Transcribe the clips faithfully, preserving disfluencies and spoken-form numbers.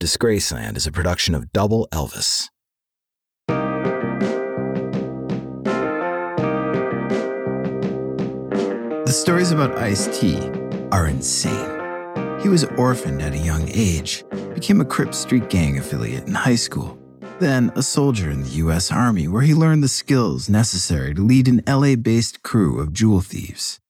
Disgraceland is a production of Double Elvis. The stories about Ice-T are insane. He was orphaned at a young age, became a Crips street gang affiliate in high school, then a soldier in the U S Army, where he learned the skills necessary to lead an L A-based crew of jewel thieves.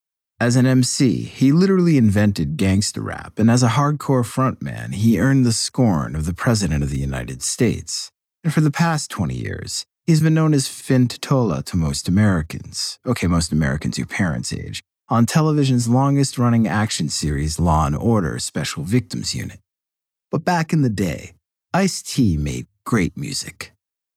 As an M C, he literally invented gangster rap, and as a hardcore frontman, he earned the scorn of the President of the United States. And for the past twenty years, he's been known as Fin Tutola to most Americans. Okay, most Americans your parents' age. On television's longest-running action series, Law and Order: Special Victims Unit. But back in the day, Ice-T made great music.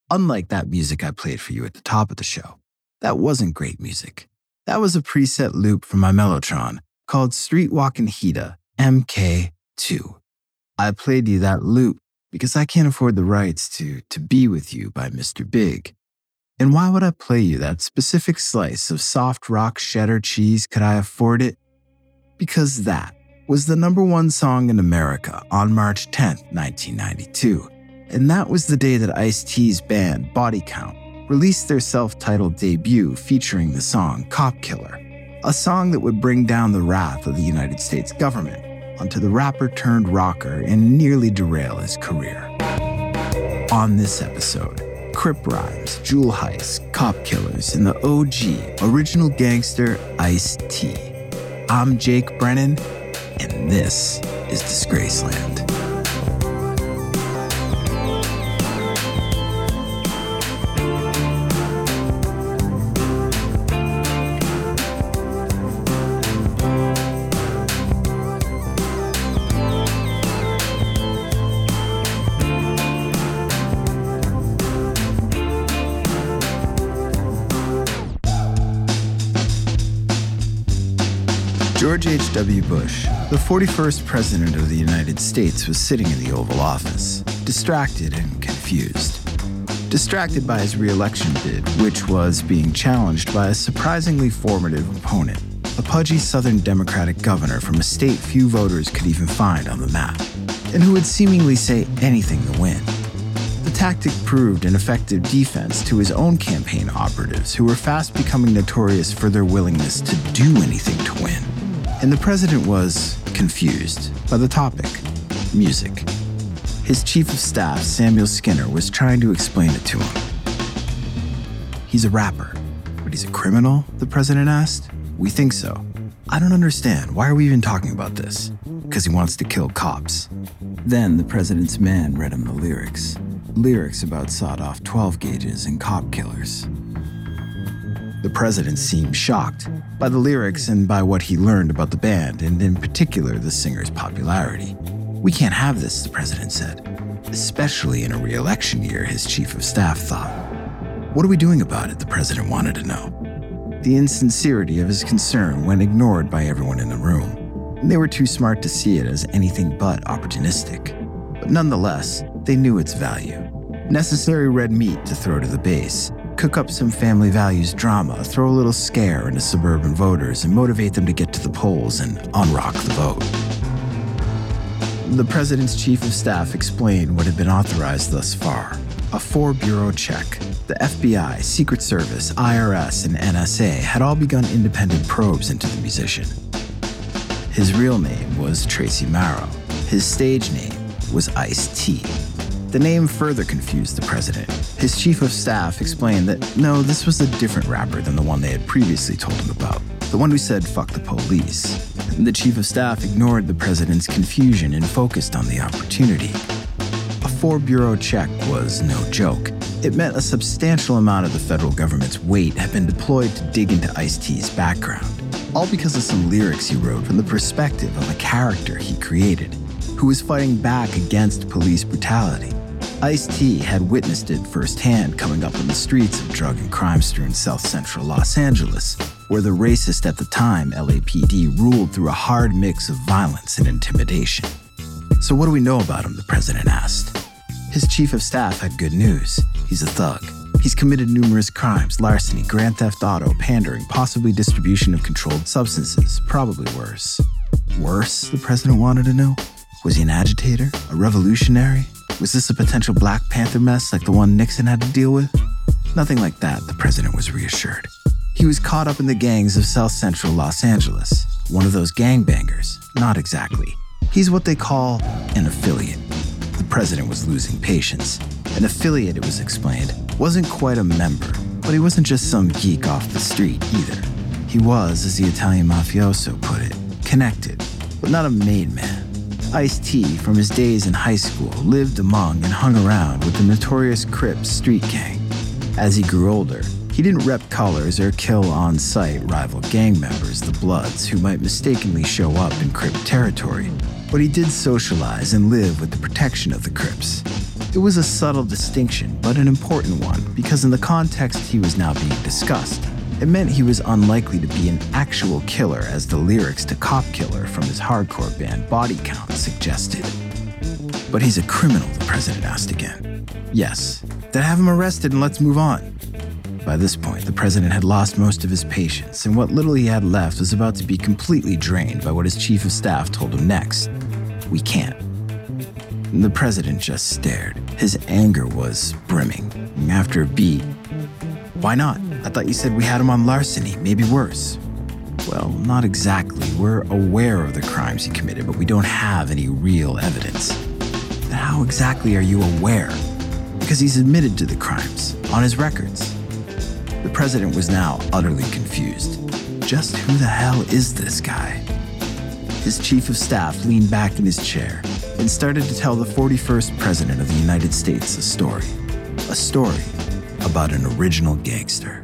Unlike that music I played for you at the top of the show, that wasn't great music. That was a preset loop from my Mellotron called Street Walkin' Hita M K two. I played you that loop because I can't afford the rights to To Be With You by Mister Big. And why would I play you that specific slice of soft rock cheddar cheese could I afford it? Because that was the number one song in America on March tenth, nineteen ninety-two. And that was the day that Ice-T's band, Body Count, released their self-titled debut featuring the song Cop Killer, a song that would bring down the wrath of the United States government onto the rapper-turned-rocker and nearly derail his career. On this episode, Crip rhymes, jewel heists, cop killers, and the O G, original gangster, Ice-T. I'm Jake Brennan, and this is Disgraceland. George H W Bush, the forty-first President of the United States, was sitting in the Oval Office, distracted and confused. Distracted by his re-election bid, which was being challenged by a surprisingly formative opponent, a pudgy Southern Democratic governor from a state few voters could even find on the map, and who would seemingly say anything to win. The tactic proved an effective defense to his own campaign operatives, who were fast becoming notorious for their willingness to do anything to win. And the president was confused by the topic, music. His chief of staff, Samuel Skinner, was trying to explain it to him. He's a rapper, but he's a criminal, the president asked. We think so. I don't understand. Why are we even talking about this? Because he wants to kill cops. Then the president's man read him the lyrics. Lyrics about sawed-off twelve gauges and cop killers. The president seemed shocked by the lyrics and by what he learned about the band, and in particular, the singer's popularity. We can't have this, the president said. Especially in a re-election year, his chief of staff thought. What are we doing about it, the president wanted to know. The insincerity of his concern went ignored by everyone in the room, and they were too smart to see it as anything but opportunistic. But nonetheless, they knew its value. Necessary red meat to throw to the base, cook up some family values drama, throw a little scare into suburban voters and motivate them to get to the polls and unrock the vote. The president's chief of staff explained what had been authorized thus far. A four-bureau check. The F B I, Secret Service, I R S, and N S A had all begun independent probes into the musician. His real name was Tracy Marrow. His stage name was Ice-T. The name further confused the president. His chief of staff explained that, no, this was a different rapper than the one they had previously told him about, the one who said, fuck the police. And the chief of staff ignored the president's confusion and focused on the opportunity. A four-bureau check was no joke. It meant a substantial amount of the federal government's weight had been deployed to dig into Ice-T's background, all because of some lyrics he wrote from the perspective of a character he created, who was fighting back against police brutality. Ice-T had witnessed it firsthand coming up in the streets of drug and crime-strewn South Central Los Angeles, where the racist at the time L A P D ruled through a hard mix of violence and intimidation. So what do we know about him, the president asked. His chief of staff had good news. He's a thug. He's committed numerous crimes, larceny, grand theft auto, pandering, possibly distribution of controlled substances, probably worse. Worse, the president wanted to know? Was he an agitator? A revolutionary? Was this a potential Black Panther mess like the one Nixon had to deal with? Nothing like that, the president was reassured. He was caught up in the gangs of South Central Los Angeles. One of those gangbangers, not exactly. He's what they call an affiliate. The president was losing patience. An affiliate, it was explained, wasn't quite a member, but he wasn't just some geek off the street either. He was, as the Italian mafioso put it, connected, but not a made man. Ice-T, from his days in high school, lived among and hung around with the notorious Crips street gang. As he grew older, he didn't rep Colors or kill on-site rival gang members, the Bloods, who might mistakenly show up in Crip territory, but he did socialize and live with the protection of the Crips. It was a subtle distinction, but an important one, because in the context he was now being discussed, it meant he was unlikely to be an actual killer, as the lyrics to Cop Killer from his hardcore band Body Count suggested. But he's a criminal, the president asked again. Yes, then have him arrested and let's move on. By this point, the president had lost most of his patience, and what little he had left was about to be completely drained by what his chief of staff told him next. We can't. And the president just stared. His anger was brimming. And after a beat, why not? I thought you said we had him on larceny, maybe worse. Well, not exactly. We're aware of the crimes he committed, but we don't have any real evidence. But how exactly are you aware? Because he's admitted to the crimes, on his records. The president was now utterly confused. Just who the hell is this guy? His chief of staff leaned back in his chair and started to tell the forty-first president of the United States a story. A story about an original gangster.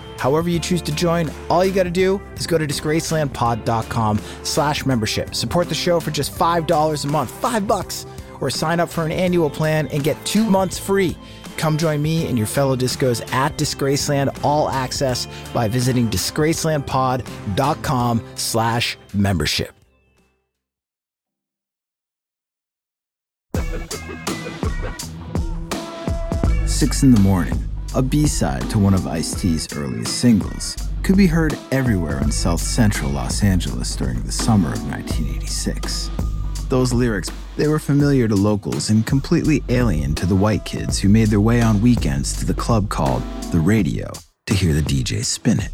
However you choose to join, all you got to do is go to disgracelandpod.com slash membership. Support the show for just five dollars a month, five bucks, or sign up for an annual plan and get two months free. Come join me and your fellow discos at Disgraceland All Access by visiting disgracelandpod.com slash membership. Six in the morning, a B-side to one of Ice-T's earliest singles, could be heard everywhere in South Central Los Angeles during the summer of nineteen eighty-six. Those lyrics, they were familiar to locals and completely alien to the white kids who made their way on weekends to the club called The Radio to hear the D J spin it.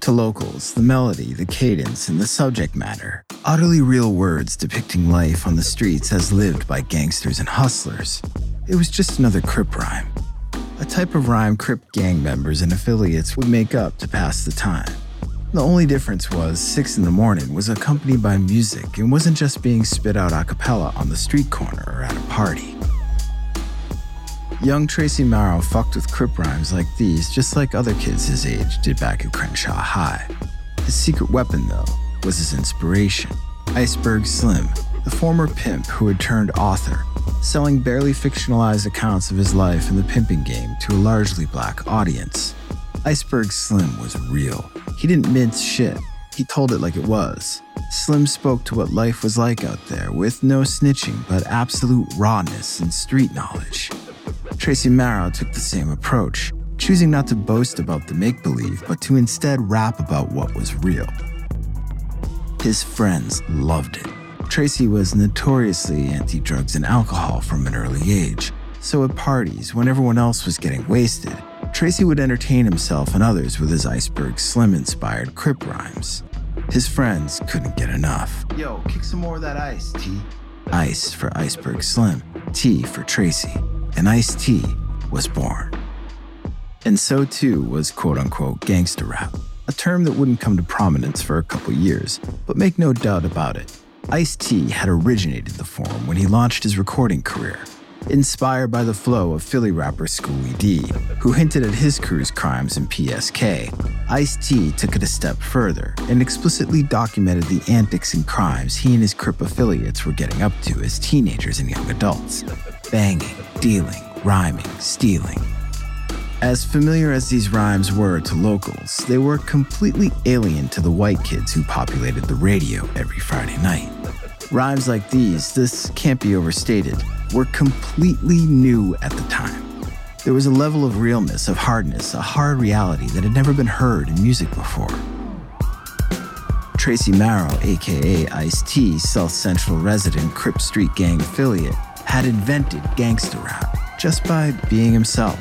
To locals, the melody, the cadence, and the subject matter, utterly real words depicting life on the streets as lived by gangsters and hustlers. It was just another Crip rhyme, a type of rhyme Crip gang members and affiliates would make up to pass the time. The only difference was Six in the Morning was accompanied by music and wasn't just being spit out a cappella on the street corner or at a party. Young Tracy Marrow fucked with Crip rhymes like these just like other kids his age did back at Crenshaw High. His secret weapon, though, was his inspiration, Iceberg Slim, the former pimp who had turned author, selling barely fictionalized accounts of his life in the pimping game to a largely black audience. Iceberg Slim was real. He didn't mince shit. He told it like it was. Slim spoke to what life was like out there with no snitching but absolute rawness and street knowledge. Tracy Marrow took the same approach, choosing not to boast about the make-believe, but to instead rap about what was real. His friends loved it. Tracy was notoriously anti-drugs and alcohol from an early age, so at parties, when everyone else was getting wasted, Tracy would entertain himself and others with his Iceberg Slim-inspired Crip rhymes. His friends couldn't get enough. Yo, kick some more of that ice, T. Ice for Iceberg Slim, T for Tracy, and Ice-T was born. And so too was quote-unquote gangster rap, a term that wouldn't come to prominence for a couple years, but make no doubt about it, Ice-T had originated the form when he launched his recording career, inspired by the flow of Philly rapper Schoolly D, who hinted at his crew's crimes in P S K. Ice-T took it a step further and explicitly documented the antics and crimes he and his Crip affiliates were getting up to as teenagers and young adults. Banging, dealing, rhyming, stealing. As familiar as these rhymes were to locals, they were completely alien to the white kids who populated the radio every Friday night. Rhymes like these, this can't be overstated, were completely new at the time. There was a level of realness, of hardness, a hard reality that had never been heard in music before. Tracy Marrow, aka Ice-T, South Central resident Crip Street Gang affiliate, had invented gangster rap just by being himself,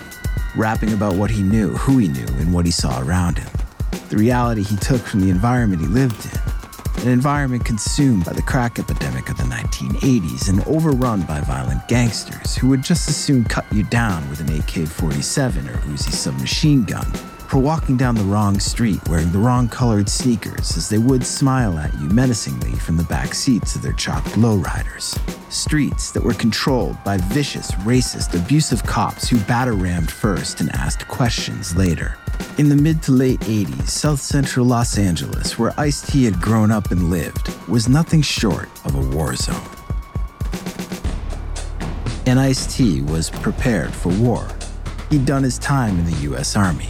rapping about what he knew, who he knew, and what he saw around him. The reality he took from the environment he lived in. An environment consumed by the crack epidemic of the nineteen eighties and overrun by violent gangsters who would just as soon cut you down with an A K forty-seven or Uzi submachine gun for walking down the wrong street wearing the wrong colored sneakers as they would smile at you menacingly from the back seats of their chopped lowriders. Streets that were controlled by vicious, racist, abusive cops who batter-rammed first and asked questions later. In the mid to late eighties, South Central Los Angeles, where Ice-T had grown up and lived, was nothing short of a war zone. And Ice-T was prepared for war. He'd done his time in the U S Army.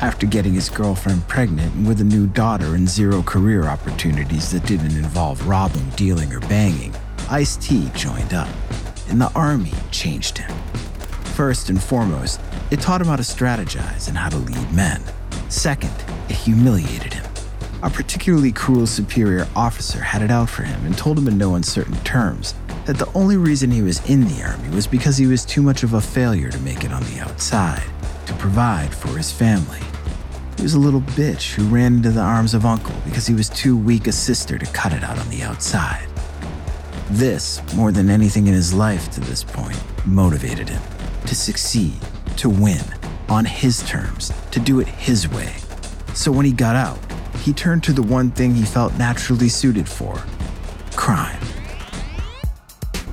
After getting his girlfriend pregnant and with a new daughter and zero career opportunities that didn't involve robbing, dealing, or banging, Ice-T joined up, and the Army changed him. First and foremost, it taught him how to strategize and how to lead men. Second, it humiliated him. A particularly cruel superior officer had it out for him and told him in no uncertain terms that the only reason he was in the Army was because he was too much of a failure to make it on the outside, to provide for his family. He was a little bitch who ran into the arms of Uncle because he was too weak a sister to cut it out on the outside. This, more than anything in his life to this point, motivated him to succeed, to win, on his terms, to do it his way. So when he got out, he turned to the one thing he felt naturally suited for, crime.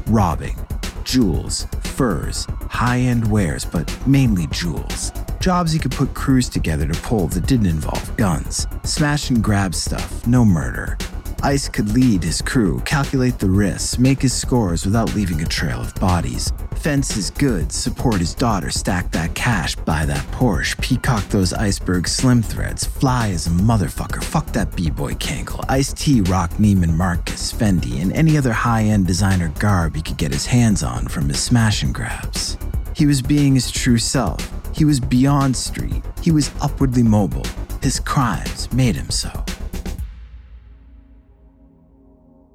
Robbing, jewels, furs, high-end wares, but mainly jewels. Jobs he could put crews together to pull that didn't involve guns. Smash and grab stuff, no murder. Ice could lead his crew, calculate the risks, make his scores without leaving a trail of bodies. Fence his goods, support his daughter, stack that cash, buy that Porsche, peacock those Iceberg Slim threads, fly as a motherfucker, fuck that b-boy Kangle, Ice-T rock Neiman Marcus, Fendi, and any other high-end designer garb he could get his hands on from his smash and grabs. He was being his true self. He was beyond street. He was upwardly mobile. His crimes made him so.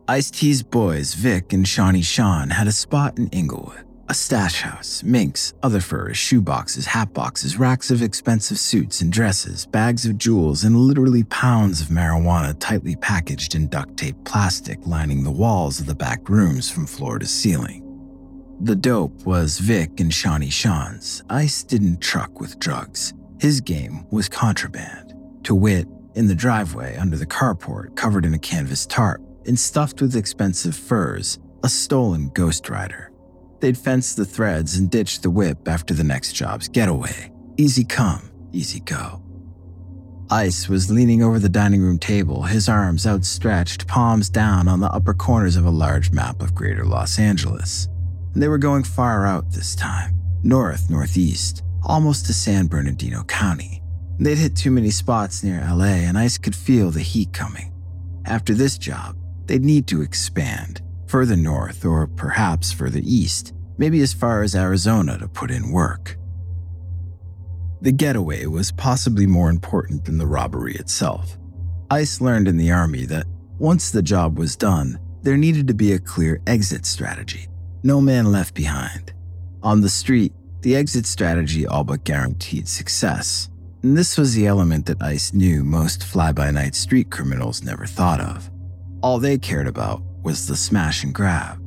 Ice-T's boys, Vic and Shawnee Sean, had a spot in Inglewood. A stash house, minks, other furs, shoe boxes, hat boxes, racks of expensive suits and dresses, bags of jewels, and literally pounds of marijuana tightly packaged in duct tape plastic lining the walls of the back rooms from floor to ceiling. The dope was Vic and Shawnee Sean's. Ice didn't truck with drugs. His game was contraband. To wit, in the driveway under the carport covered in a canvas tarp and stuffed with expensive furs, a stolen Ghost Rider. They'd fenced the threads and ditched the whip after the next job's getaway. Easy come, easy go. Ice was leaning over the dining room table, his arms outstretched, palms down on the upper corners of a large map of greater Los Angeles. And they were going far out this time, north, northeast, almost to San Bernardino County. They'd hit too many spots near L A, and Ice could feel the heat coming. After this job, they'd need to expand, further north or perhaps further east, maybe as far as Arizona to put in work. The getaway was possibly more important than the robbery itself. Ice learned in the Army that once the job was done, there needed to be a clear exit strategy. No man left behind. On the street, the exit strategy all but guaranteed success. And this was the element that Ice knew most fly-by-night street criminals never thought of. All they cared about was the smash and grab.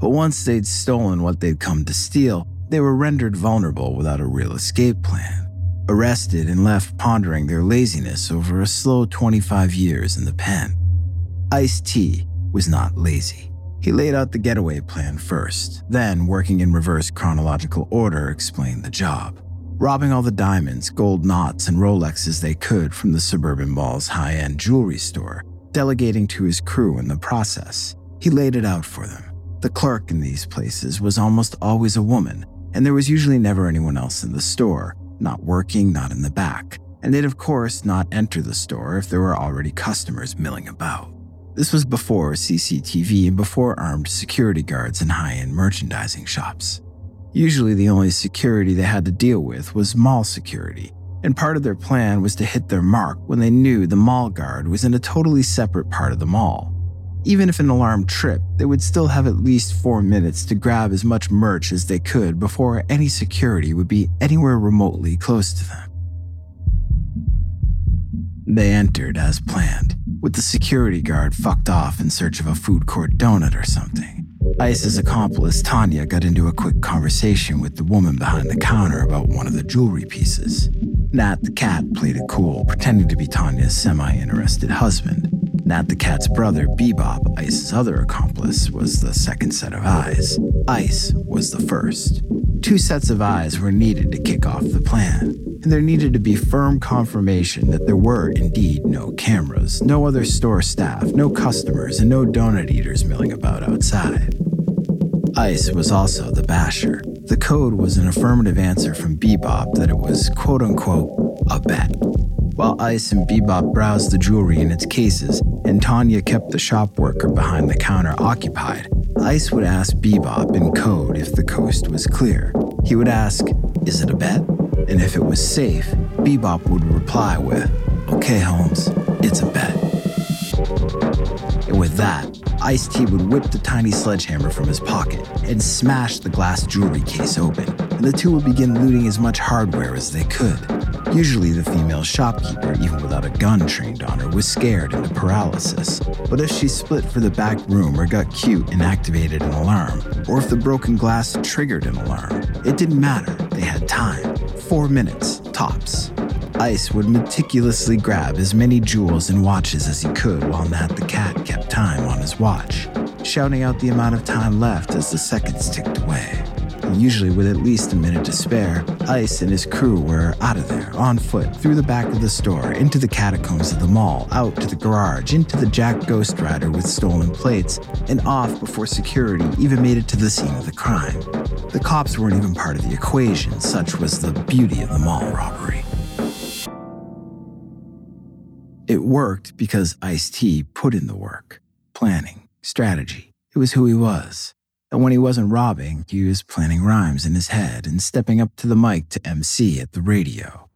But once they'd stolen what they'd come to steal, they were rendered vulnerable without a real escape plan, arrested and left pondering their laziness over a slow twenty-five years in the pen. Ice-T was not lazy. He laid out the getaway plan first, then, working in reverse chronological order, explained the job, robbing all the diamonds, gold knots, and Rolexes they could from the suburban mall's high-end jewelry store, delegating to his crew in the process. He laid it out for them. The clerk in these places was almost always a woman, and there was usually never anyone else in the store, not working, not in the back, and they'd of course not enter the store if there were already customers milling about. This was before C C T V and before armed security guards in high-end merchandising shops. Usually the only security they had to deal with was mall security, and part of their plan was to hit their mark when they knew the mall guard was in a totally separate part of the mall. Even if an alarm tripped, they would still have at least four minutes to grab as much merch as they could before any security would be anywhere remotely close to them. They entered as planned, with the security guard fucked off in search of a food court donut or something. Ice's accomplice, Tanya, got into a quick conversation with the woman behind the counter about one of the jewelry pieces. Nat the cat played it cool, pretending to be Tanya's semi-interested husband. Nat the cat's brother, Bebop, Ice's other accomplice, was the second set of eyes. Ice was the first. Two sets of eyes were needed to kick off the plan, and there needed to be firm confirmation that there were indeed no cameras, no other store staff, no customers, and no donut eaters milling about outside. Ice was also the basher. The code was an affirmative answer from Bebop that it was, quote-unquote, a bet. While Ice and Bebop browsed the jewelry in its cases, and Tanya kept the shop worker behind the counter occupied, Ice would ask Bebop in code if the coast was clear. He would ask, "Is it a bet?" And if it was safe, Bebop would reply with, "Okay, Holmes, it's a bet." And with that, Ice-T would whip the tiny sledgehammer from his pocket and smash the glass jewelry case open, and the two would begin looting as much hardware as they could. Usually the female shopkeeper, even without a gun trained on her, was scared into paralysis, but if she split for the back room or got cute and activated an alarm, or if the broken glass triggered an alarm, it didn't matter, they had time. Four minutes, tops. Ice would meticulously grab as many jewels and watches as he could while Nat the cat kept time on his watch, shouting out the amount of time left as the seconds ticked away. And usually with at least a minute to spare, Ice and his crew were out of there, on foot, through the back of the store, into the catacombs of the mall, out to the garage, into the Jack Ghost Rider with stolen plates, and off before security even made it to the scene of the crime. The cops weren't even part of the equation, such was the beauty of the mall robbery. It worked because Ice-T put in the work, planning, strategy. It was who he was. And when he wasn't robbing, he was planning rhymes in his head and stepping up to the mic to M C at the radio.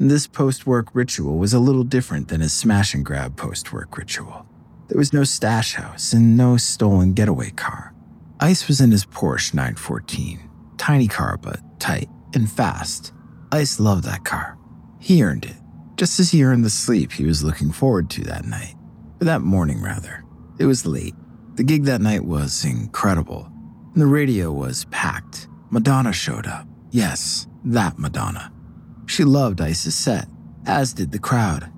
And this post-work ritual was a little different than his smash-and-grab post-work ritual. There was no stash house and no stolen getaway car. Ice was in his Porsche nine fourteen. Tiny car, but tight and fast. Ice loved that car. He earned it. Just as he earned the sleep he was looking forward to that night. Or that morning, rather. It was late. The gig that night was incredible. The radio was packed. Madonna showed up. Yes, that Madonna. She loved Ice's set, as did the crowd.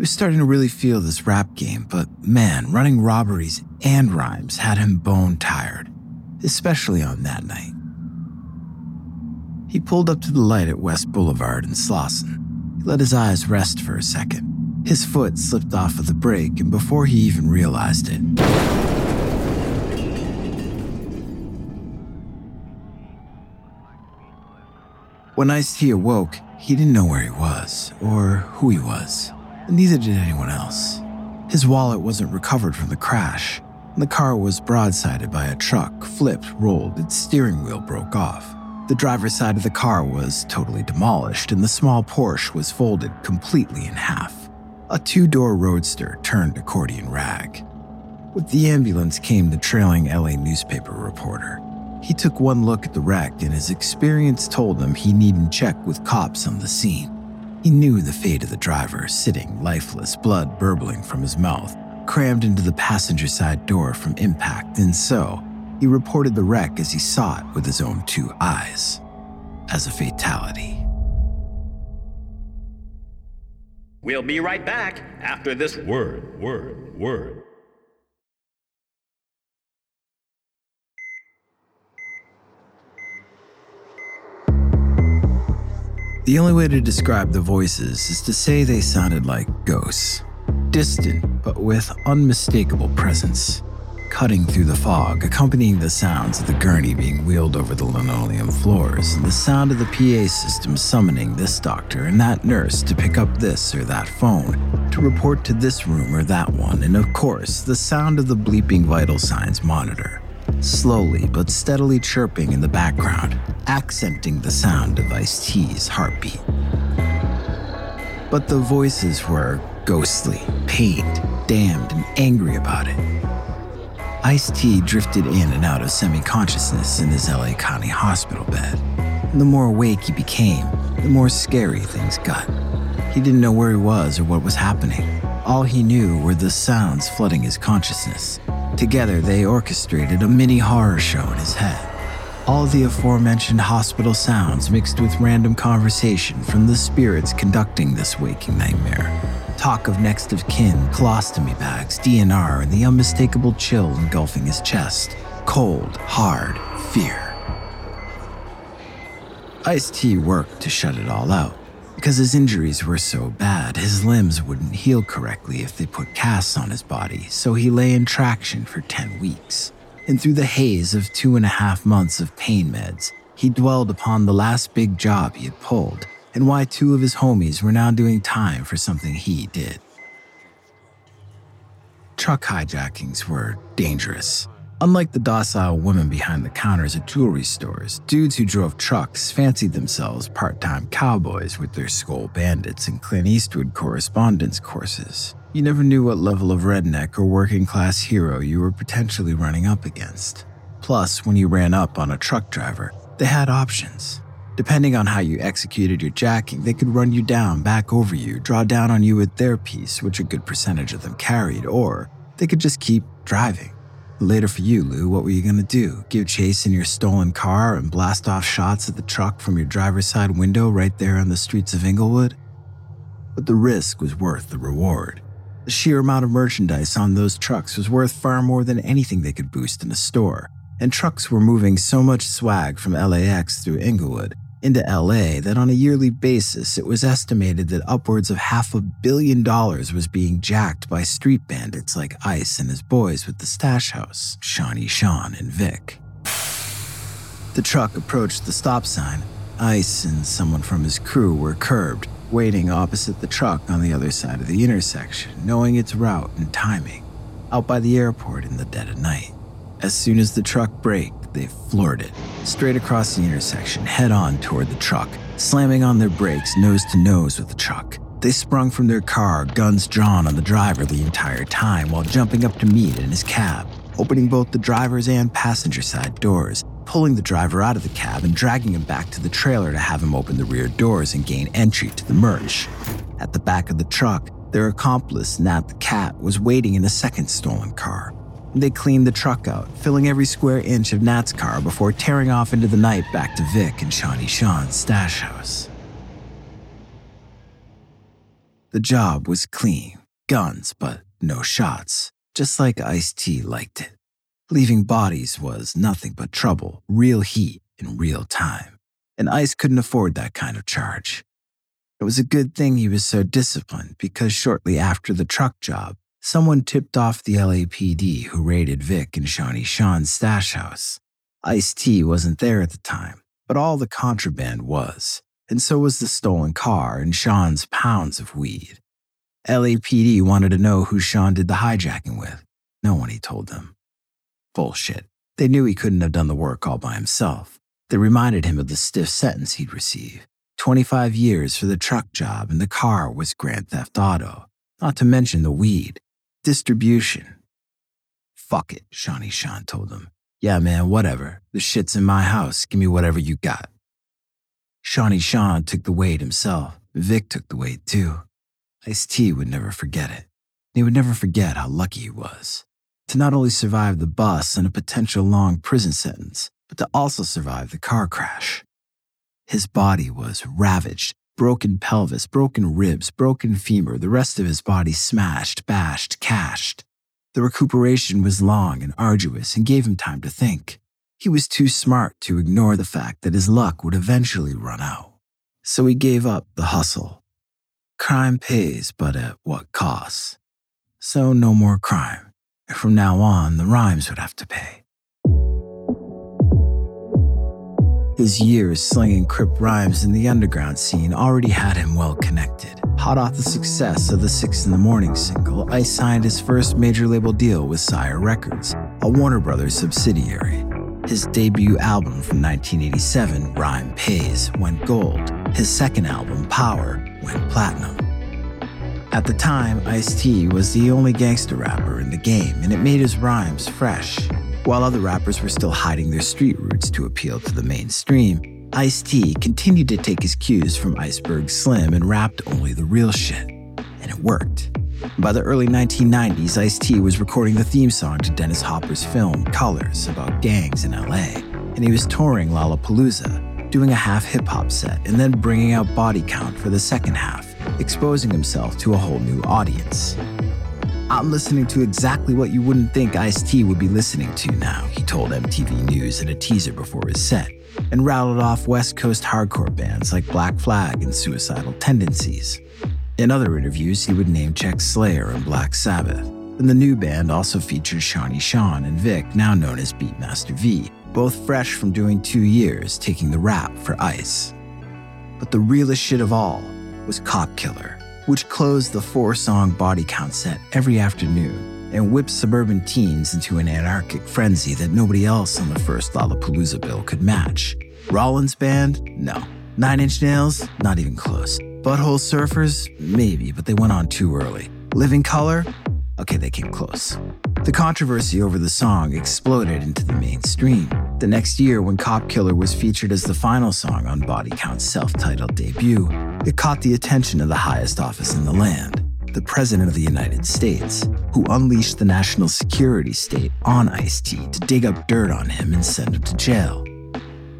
He was starting to really feel this rap game, but man, running robberies and rhymes had him bone tired, especially on that night. He pulled up to the light at West Boulevard in Slauson. He let his eyes rest for a second. His foot slipped off of the brake, and before he even realized it, when Ice-T awoke, he didn't know where he was or who he was, and neither did anyone else. His wallet wasn't recovered from the crash, and the car was broadsided by a truck, flipped, rolled, its steering wheel broke off. The driver's side of the car was totally demolished, and the small Porsche was folded completely in half. A two-door roadster turned accordion rag. With the ambulance came the trailing L A newspaper reporter. He took one look at the wreck, and his experience told him he needn't check with cops on the scene. He knew the fate of the driver, sitting lifeless, blood burbling from his mouth, crammed into the passenger side door from impact, and so he reported the wreck as he saw it with his own two eyes, as a fatality. We'll be right back after this word, word, word. The only way to describe the voices is to say they sounded like ghosts, distant but with unmistakable presence, cutting through the fog, accompanying the sounds of the gurney being wheeled over the linoleum floors and the sound of the P A system summoning this doctor and that nurse to pick up this or that phone, to report to this room or that one, and of course, the sound of the bleeping vital signs monitor, slowly but steadily chirping in the background, accenting the sound of Ice-T's heartbeat. But the voices were ghostly, pained, damned, and angry about it. Ice-T drifted in and out of semi-consciousness in his L A County hospital bed. And the more awake he became, the more scary things got. He didn't know where he was or what was happening. All he knew were the sounds flooding his consciousness. Together, they orchestrated a mini horror show in his head. All the aforementioned hospital sounds mixed with random conversation from the spirits conducting this waking nightmare. Talk of next of kin, colostomy bags, D N R, and the unmistakable chill engulfing his chest. Cold, hard fear. Ice-T worked to shut it all out. Because his injuries were so bad, his limbs wouldn't heal correctly if they put casts on his body, so he lay in traction for ten weeks. And through the haze of two and a half months of pain meds, he dwelled upon the last big job he had pulled, and why two of his homies were now doing time for something he did. Truck hijackings were dangerous. Unlike the docile women behind the counters at jewelry stores, dudes who drove trucks fancied themselves part-time cowboys with their Skull Bandits and Clint Eastwood correspondence courses. You never knew what level of redneck or working-class hero you were potentially running up against. Plus, when you ran up on a truck driver, they had options. Depending on how you executed your jacking, they could run you down, back over you, draw down on you with their piece, which a good percentage of them carried, or they could just keep driving. Later for you, Lou, what were you gonna do? Give chase in your stolen car and blast off shots at the truck from your driver's side window right there on the streets of Inglewood? But the risk was worth the reward. The sheer amount of merchandise on those trucks was worth far more than anything they could boost in a store, and trucks were moving so much swag from L A X through Inglewood into L A that on a yearly basis, it was estimated that upwards of half a billion dollars was being jacked by street bandits like Ice and his boys with the Stash House, Shawnee Sean and Vic. The truck approached the stop sign. Ice and someone from his crew were curbed, waiting opposite the truck on the other side of the intersection, knowing its route and timing, out by the airport in the dead of night. As soon as the truck braked, they floored it, straight across the intersection, head-on toward the truck, slamming on their brakes nose-to-nose with the truck. They sprung from their car, guns drawn on the driver the entire time, while jumping up to meet in his cab, opening both the driver's and passenger side doors, pulling the driver out of the cab and dragging him back to the trailer to have him open the rear doors and gain entry to the merch. At the back of the truck, their accomplice, Nat the Cat, was waiting in a second stolen car. They cleaned the truck out, filling every square inch of Nat's car before tearing off into the night back to Vic and Shawnee Sean's stash house. The job was clean. Guns, but no shots. Just like Ice-T liked it. Leaving bodies was nothing but trouble, real heat in real time. And Ice couldn't afford that kind of charge. It was a good thing he was so disciplined because shortly after the truck job, someone tipped off the L A P D who raided Vic and Shawnee Sean's stash house. Ice-T wasn't there at the time, but all the contraband was, and so was the stolen car and Sean's pounds of weed. L A P D wanted to know who Sean did the hijacking with. No one, he told them. Bullshit. They knew he couldn't have done the work all by himself. They reminded him of the stiff sentence he'd receive. twenty-five years for the truck job, and the car was Grand Theft Auto. Not to mention the weed. Distribution. Fuck it, Shawnee Sean told him. Yeah, man, whatever. The shit's in my house. Give me whatever you got. Shawnee Sean took the weight himself. Vic took the weight too. Ice-T would never forget it. He would never forget how lucky he was. To not only survive the bus and a potential long prison sentence, but to also survive the car crash. His body was ravaged, broken pelvis, broken ribs, broken femur, the rest of his body smashed, bashed, cashed. The recuperation was long and arduous and gave him time to think. He was too smart to ignore the fact that his luck would eventually run out. So he gave up the hustle. Crime pays, but at what cost? So no more crime. And from now on, the rhymes would have to pay. His years slinging Crip rhymes in the underground scene already had him well connected. Hot off the success of the Six in the Morning single, Ice signed his first major label deal with Sire Records, a Warner Brothers subsidiary. His debut album from nineteen eighty-seven, Rhyme Pays, went gold. His second album, Power, went platinum. At the time, Ice-T was the only gangster rapper in the game, and it made his rhymes fresh. While other rappers were still hiding their street roots to appeal to the mainstream, Ice-T continued to take his cues from Iceberg Slim and rapped only the real shit. And it worked. By the early nineteen nineties, Ice-T was recording the theme song to Dennis Hopper's film, Colors, about gangs in L A, and he was touring Lollapalooza, doing a half hip-hop set, and then bringing out Body Count for the second half, exposing himself to a whole new audience. I'm listening to exactly what you wouldn't think Ice-T would be listening to now, he told M T V News in a teaser before his set, and rattled off West Coast hardcore bands like Black Flag and Suicidal Tendencies. In other interviews, he would name-check Slayer and Black Sabbath, and the new band also featured Shawnee Sean and Vic, now known as Beatmaster V, both fresh from doing two years, taking the rap for Ice. But the realest shit of all was Cop Killer, which closed the four-song Body Count set every afternoon and whipped suburban teens into an anarchic frenzy that nobody else on the first Lollapalooza bill could match. Rollins Band? No. Nine Inch Nails? Not even close. Butthole Surfers? Maybe, but they went on too early. Living Color? Okay, they came close. The controversy over the song exploded into the mainstream. The next year, when Cop Killer was featured as the final song on Body Count's self-titled debut, it caught the attention of the highest office in the land, the President of the United States, who unleashed the national security state on Ice-T to dig up dirt on him and send him to jail.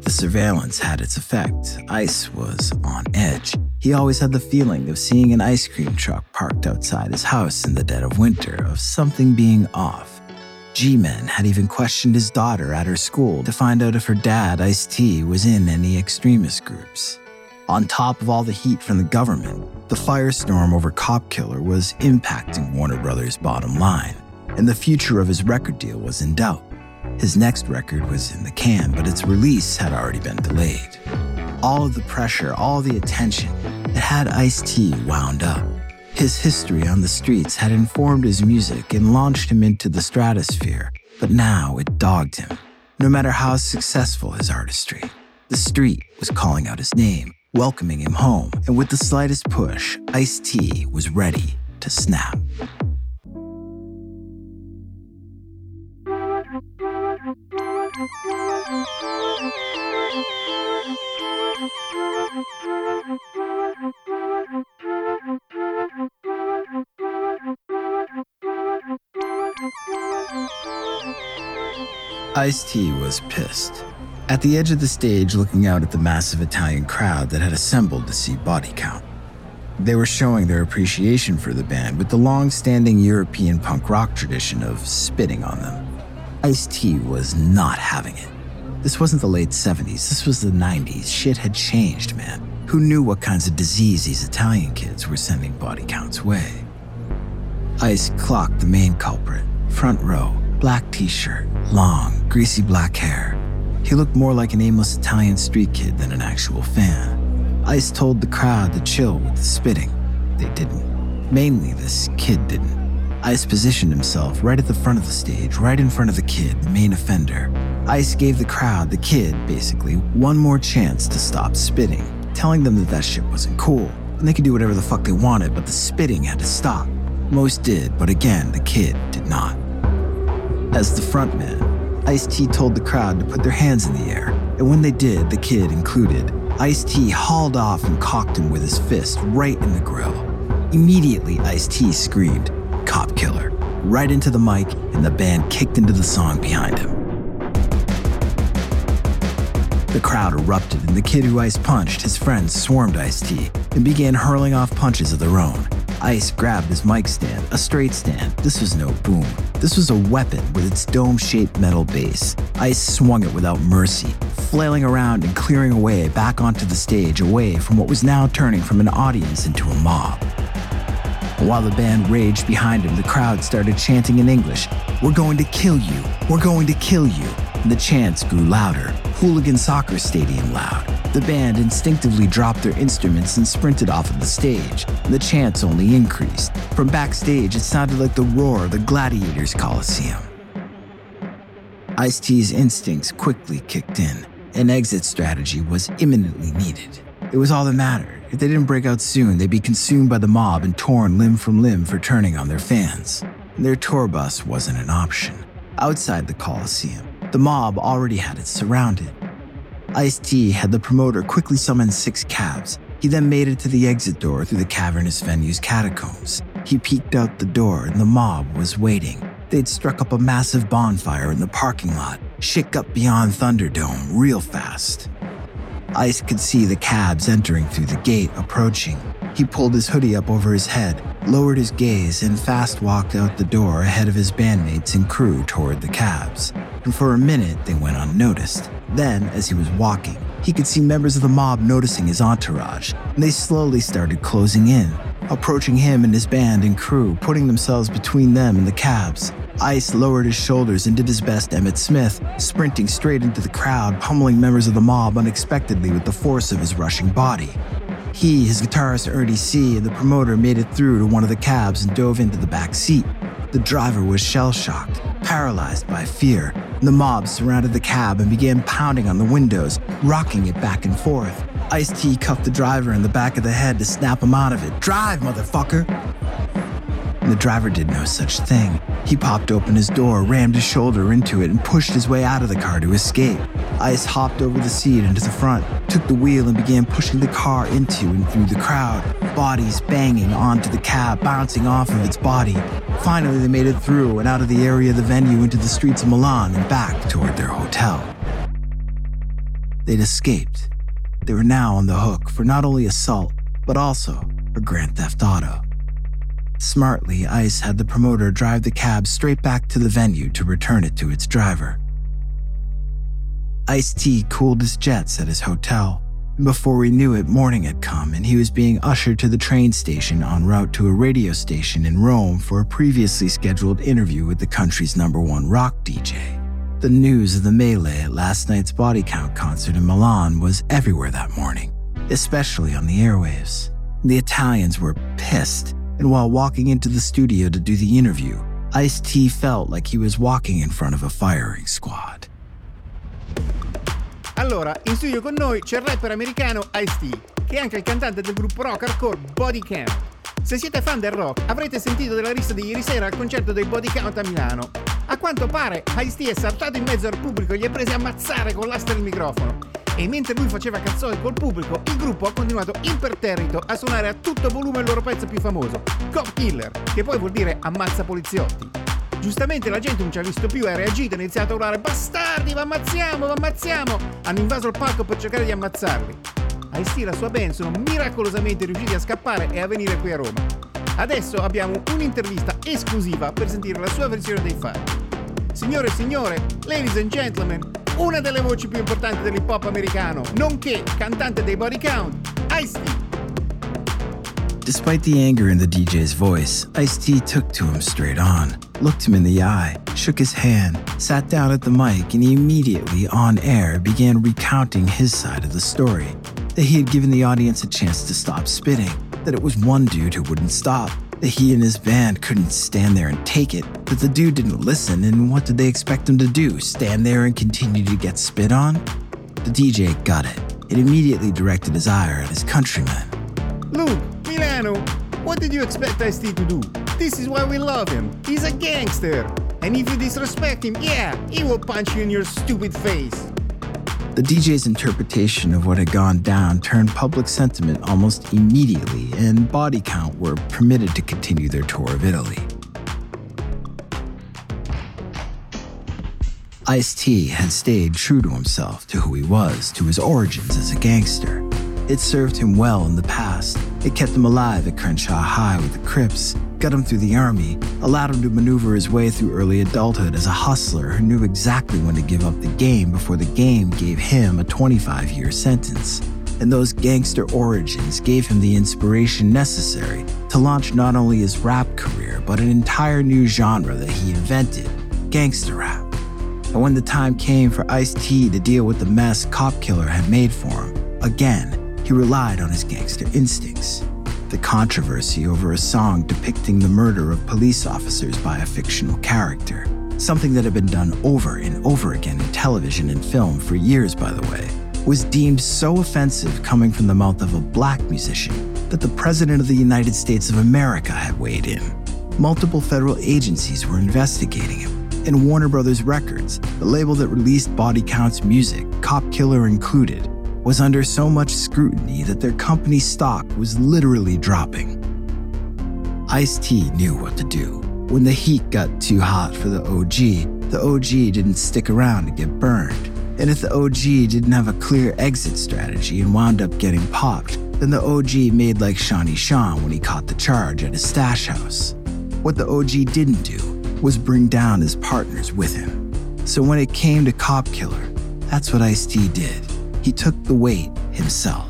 The surveillance had its effect. Ice was on edge. He always had the feeling of seeing an ice cream truck parked outside his house in the dead of winter, of something being off. G-Men had even questioned his daughter at her school to find out if her dad, Ice-T, was in any extremist groups. On top of all the heat from the government, the firestorm over Cop Killer was impacting Warner Brothers' bottom line, and the future of his record deal was in doubt. His next record was in the can, but its release had already been delayed. All of the pressure, all the attention, it had Ice-T wound up. His history on the streets had informed his music and launched him into the stratosphere, but now it dogged him. No matter how successful his artistry, the street was calling out his name, welcoming him home, and with the slightest push, Ice-T was ready to snap. Ice-T was pissed. At the edge of the stage, looking out at the massive Italian crowd that had assembled to see Body Count. They were showing their appreciation for the band with the long-standing European punk rock tradition of spitting on them. Ice-T was not having it. This wasn't the late seventies, this was the nineties. Shit had changed, man. Who knew what kinds of disease these Italian kids were sending Body Count's way? Ice clocked the main culprit, front row, black t-shirt, long, greasy black hair. He looked more like an aimless Italian street kid than an actual fan. Ice told the crowd to chill with the spitting. They didn't. Mainly this kid didn't. Ice positioned himself right at the front of the stage, right in front of the kid, the main offender. Ice gave the crowd, the kid, basically, one more chance to stop spitting, telling them that that shit wasn't cool, and they could do whatever the fuck they wanted, but the spitting had to stop. Most did, but again, the kid did not. As the frontman, Ice-T told the crowd to put their hands in the air, and when they did, the kid included, Ice-T hauled off and cocked him with his fist right in the grill. Immediately, Ice-T screamed, "Cop Killer," right into the mic, and the band kicked into the song behind him. The crowd erupted, and the kid who Ice punched, his friends swarmed Ice-T and began hurling off punches of their own. Ice grabbed his mic stand, a straight stand. This was no boom. This was a weapon with its dome-shaped metal base. Ice swung it without mercy, flailing around and clearing a way back onto the stage, away from what was now turning from an audience into a mob. While the band raged behind him, the crowd started chanting in English, "We're going to kill you! We're going to kill you!" And the chants grew louder, hooligan soccer stadium loud. The band instinctively dropped their instruments and sprinted off of the stage. The chants only increased. From backstage, it sounded like the roar of the Gladiators Coliseum. Ice-T's instincts quickly kicked in. An exit strategy was imminently needed. It was all that mattered. If they didn't break out soon, they'd be consumed by the mob and torn limb from limb for turning on their fans. And their tour bus wasn't an option. Outside the Coliseum, the mob already had it surrounded. Ice-T had the promoter quickly summon six cabs. He then made it to the exit door through the cavernous venue's catacombs. He peeked out the door and the mob was waiting. They'd struck up a massive bonfire in the parking lot. Shit got beyond Thunderdome real fast. Ice could see the cabs entering through the gate, approaching. He pulled his hoodie up over his head, lowered his gaze, and fast walked out the door ahead of his bandmates and crew toward the cabs. And for a minute, they went unnoticed. Then, as he was walking, he could see members of the mob noticing his entourage, and they slowly started closing in, approaching him and his band and crew, putting themselves between them and the cabs. Ice lowered his shoulders and did his best Emmett Smith, sprinting straight into the crowd, pummeling members of the mob unexpectedly with the force of his rushing body. He, his guitarist Ernie C., and the promoter made it through to one of the cabs and dove into the back seat. The driver was shell-shocked, paralyzed by fear. The mob surrounded the cab and began pounding on the windows, rocking it back and forth. Ice-T cuffed the driver in the back of the head to snap him out of it. "Drive, motherfucker!" And the driver did no such thing. He popped open his door, rammed his shoulder into it, and pushed his way out of the car to escape. Ice hopped over the seat into the front, took the wheel, and began pushing the car into and through the crowd, bodies banging onto the cab, bouncing off of its body. Finally, they made it through and out of the area of the venue into the streets of Milan and back toward their hotel. They'd escaped. They were now on the hook for not only assault, but also for Grand Theft Auto. Smartly, Ice had the promoter drive the cab straight back to the venue to return it to its driver. Ice-T cooled his jets at his hotel, and before he knew it, morning had come and he was being ushered to the train station en route to a radio station in Rome for a previously scheduled interview with the country's number one rock D J. The news of the melee at last night's Body Count concert in Milan was everywhere that morning, especially on the airwaves. The Italians were pissed. And while walking into the studio to do the interview, Ice-T felt like he was walking in front of a firing squad. Allora, in studio con noi c'è il rapper americano Ice-T, che è anche il cantante del gruppo rock hardcore Body Count. Se siete fan del rock, avrete sentito della rissa di ieri sera al concerto dei Body Count a Milano. A quanto pare, Ice-T è saltato in mezzo al pubblico e li ha presi a ammazzare con l'asta del microfono. E mentre lui faceva cazzone col pubblico, il gruppo ha continuato imperterrito a suonare a tutto volume il loro pezzo più famoso, Cop Killer, che poi vuol dire ammazza poliziotti. Giustamente la gente non ci ha visto più e ha reagito e ha iniziato a urlare: "Bastardi, vi ammazziamo, vi ammazziamo!" Hanno invaso il palco per cercare di ammazzarli. Ice-T e la sua band sono miracolosamente riusciti a scappare e a venire qui a Roma. Adesso abbiamo un'intervista esclusiva per sentire la sua versione dei fatti. Signore e signore, ladies and gentlemen, una delle voci più importanti dell'hip hop americano, nonché cantante dei Body Count, Ice-T. Despite the anger in the D J's voice, Ice-T took to him straight on, looked him in the eye, shook his hand, sat down at the mic, and he immediately, on air, began recounting his side of the story. That he had given the audience a chance to stop spitting, that it was one dude who wouldn't stop, that he and his band couldn't stand there and take it, that the dude didn't listen, and what did they expect him to do, stand there and continue to get spit on? The D J got it, and immediately directed his ire at his countrymen. Luke! Milano, what did you expect Ice-T to do? This is why we love him. He's a gangster. And if you disrespect him, yeah, he will punch you in your stupid face. The D J's interpretation of what had gone down turned public sentiment almost immediately, and Body Count were permitted to continue their tour of Italy. Ice-T had stayed true to himself, to who he was, to his origins as a gangster. It served him well in the past. It kept him alive at Crenshaw High with the Crips, got him through the army, allowed him to maneuver his way through early adulthood as a hustler who knew exactly when to give up the game before the game gave him a twenty-five year sentence. And those gangster origins gave him the inspiration necessary to launch not only his rap career, but an entire new genre that he invented, gangster rap. And when the time came for Ice-T to deal with the mess Cop Killer had made for him, again, he relied on his gangster instincts. The controversy over a song depicting the murder of police officers by a fictional character, something that had been done over and over again in television and film for years, by the way, was deemed so offensive coming from the mouth of a black musician that the President of the United States of America had weighed in. Multiple federal agencies were investigating him, and Warner Brothers Records, the label that released Body Count's music, Cop Killer included, was under so much scrutiny that their company's stock was literally dropping. Ice-T knew what to do. When the heat got too hot for the O G, the O G didn't stick around to get burned. And if the O G didn't have a clear exit strategy and wound up getting popped, then the O G made like Shawnee Sean when he caught the charge at his stash house. What the O G didn't do was bring down his partners with him. So when it came to Cop Killer, that's what Ice-T did. He took the weight himself.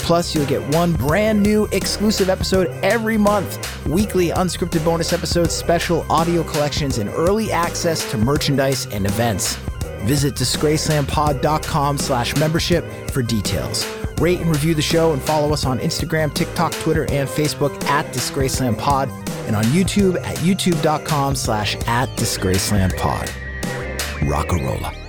Plus, you'll get one brand new exclusive episode every month, weekly unscripted bonus episodes, special audio collections, and early access to merchandise and events. Visit disgracelandpod dot com slash membership for details. Rate and review the show and follow us on Instagram, TikTok, Twitter, and Facebook at DisgracelandPod, and on YouTube at youtube dot com slash at DisgracelandPod. Rockarola.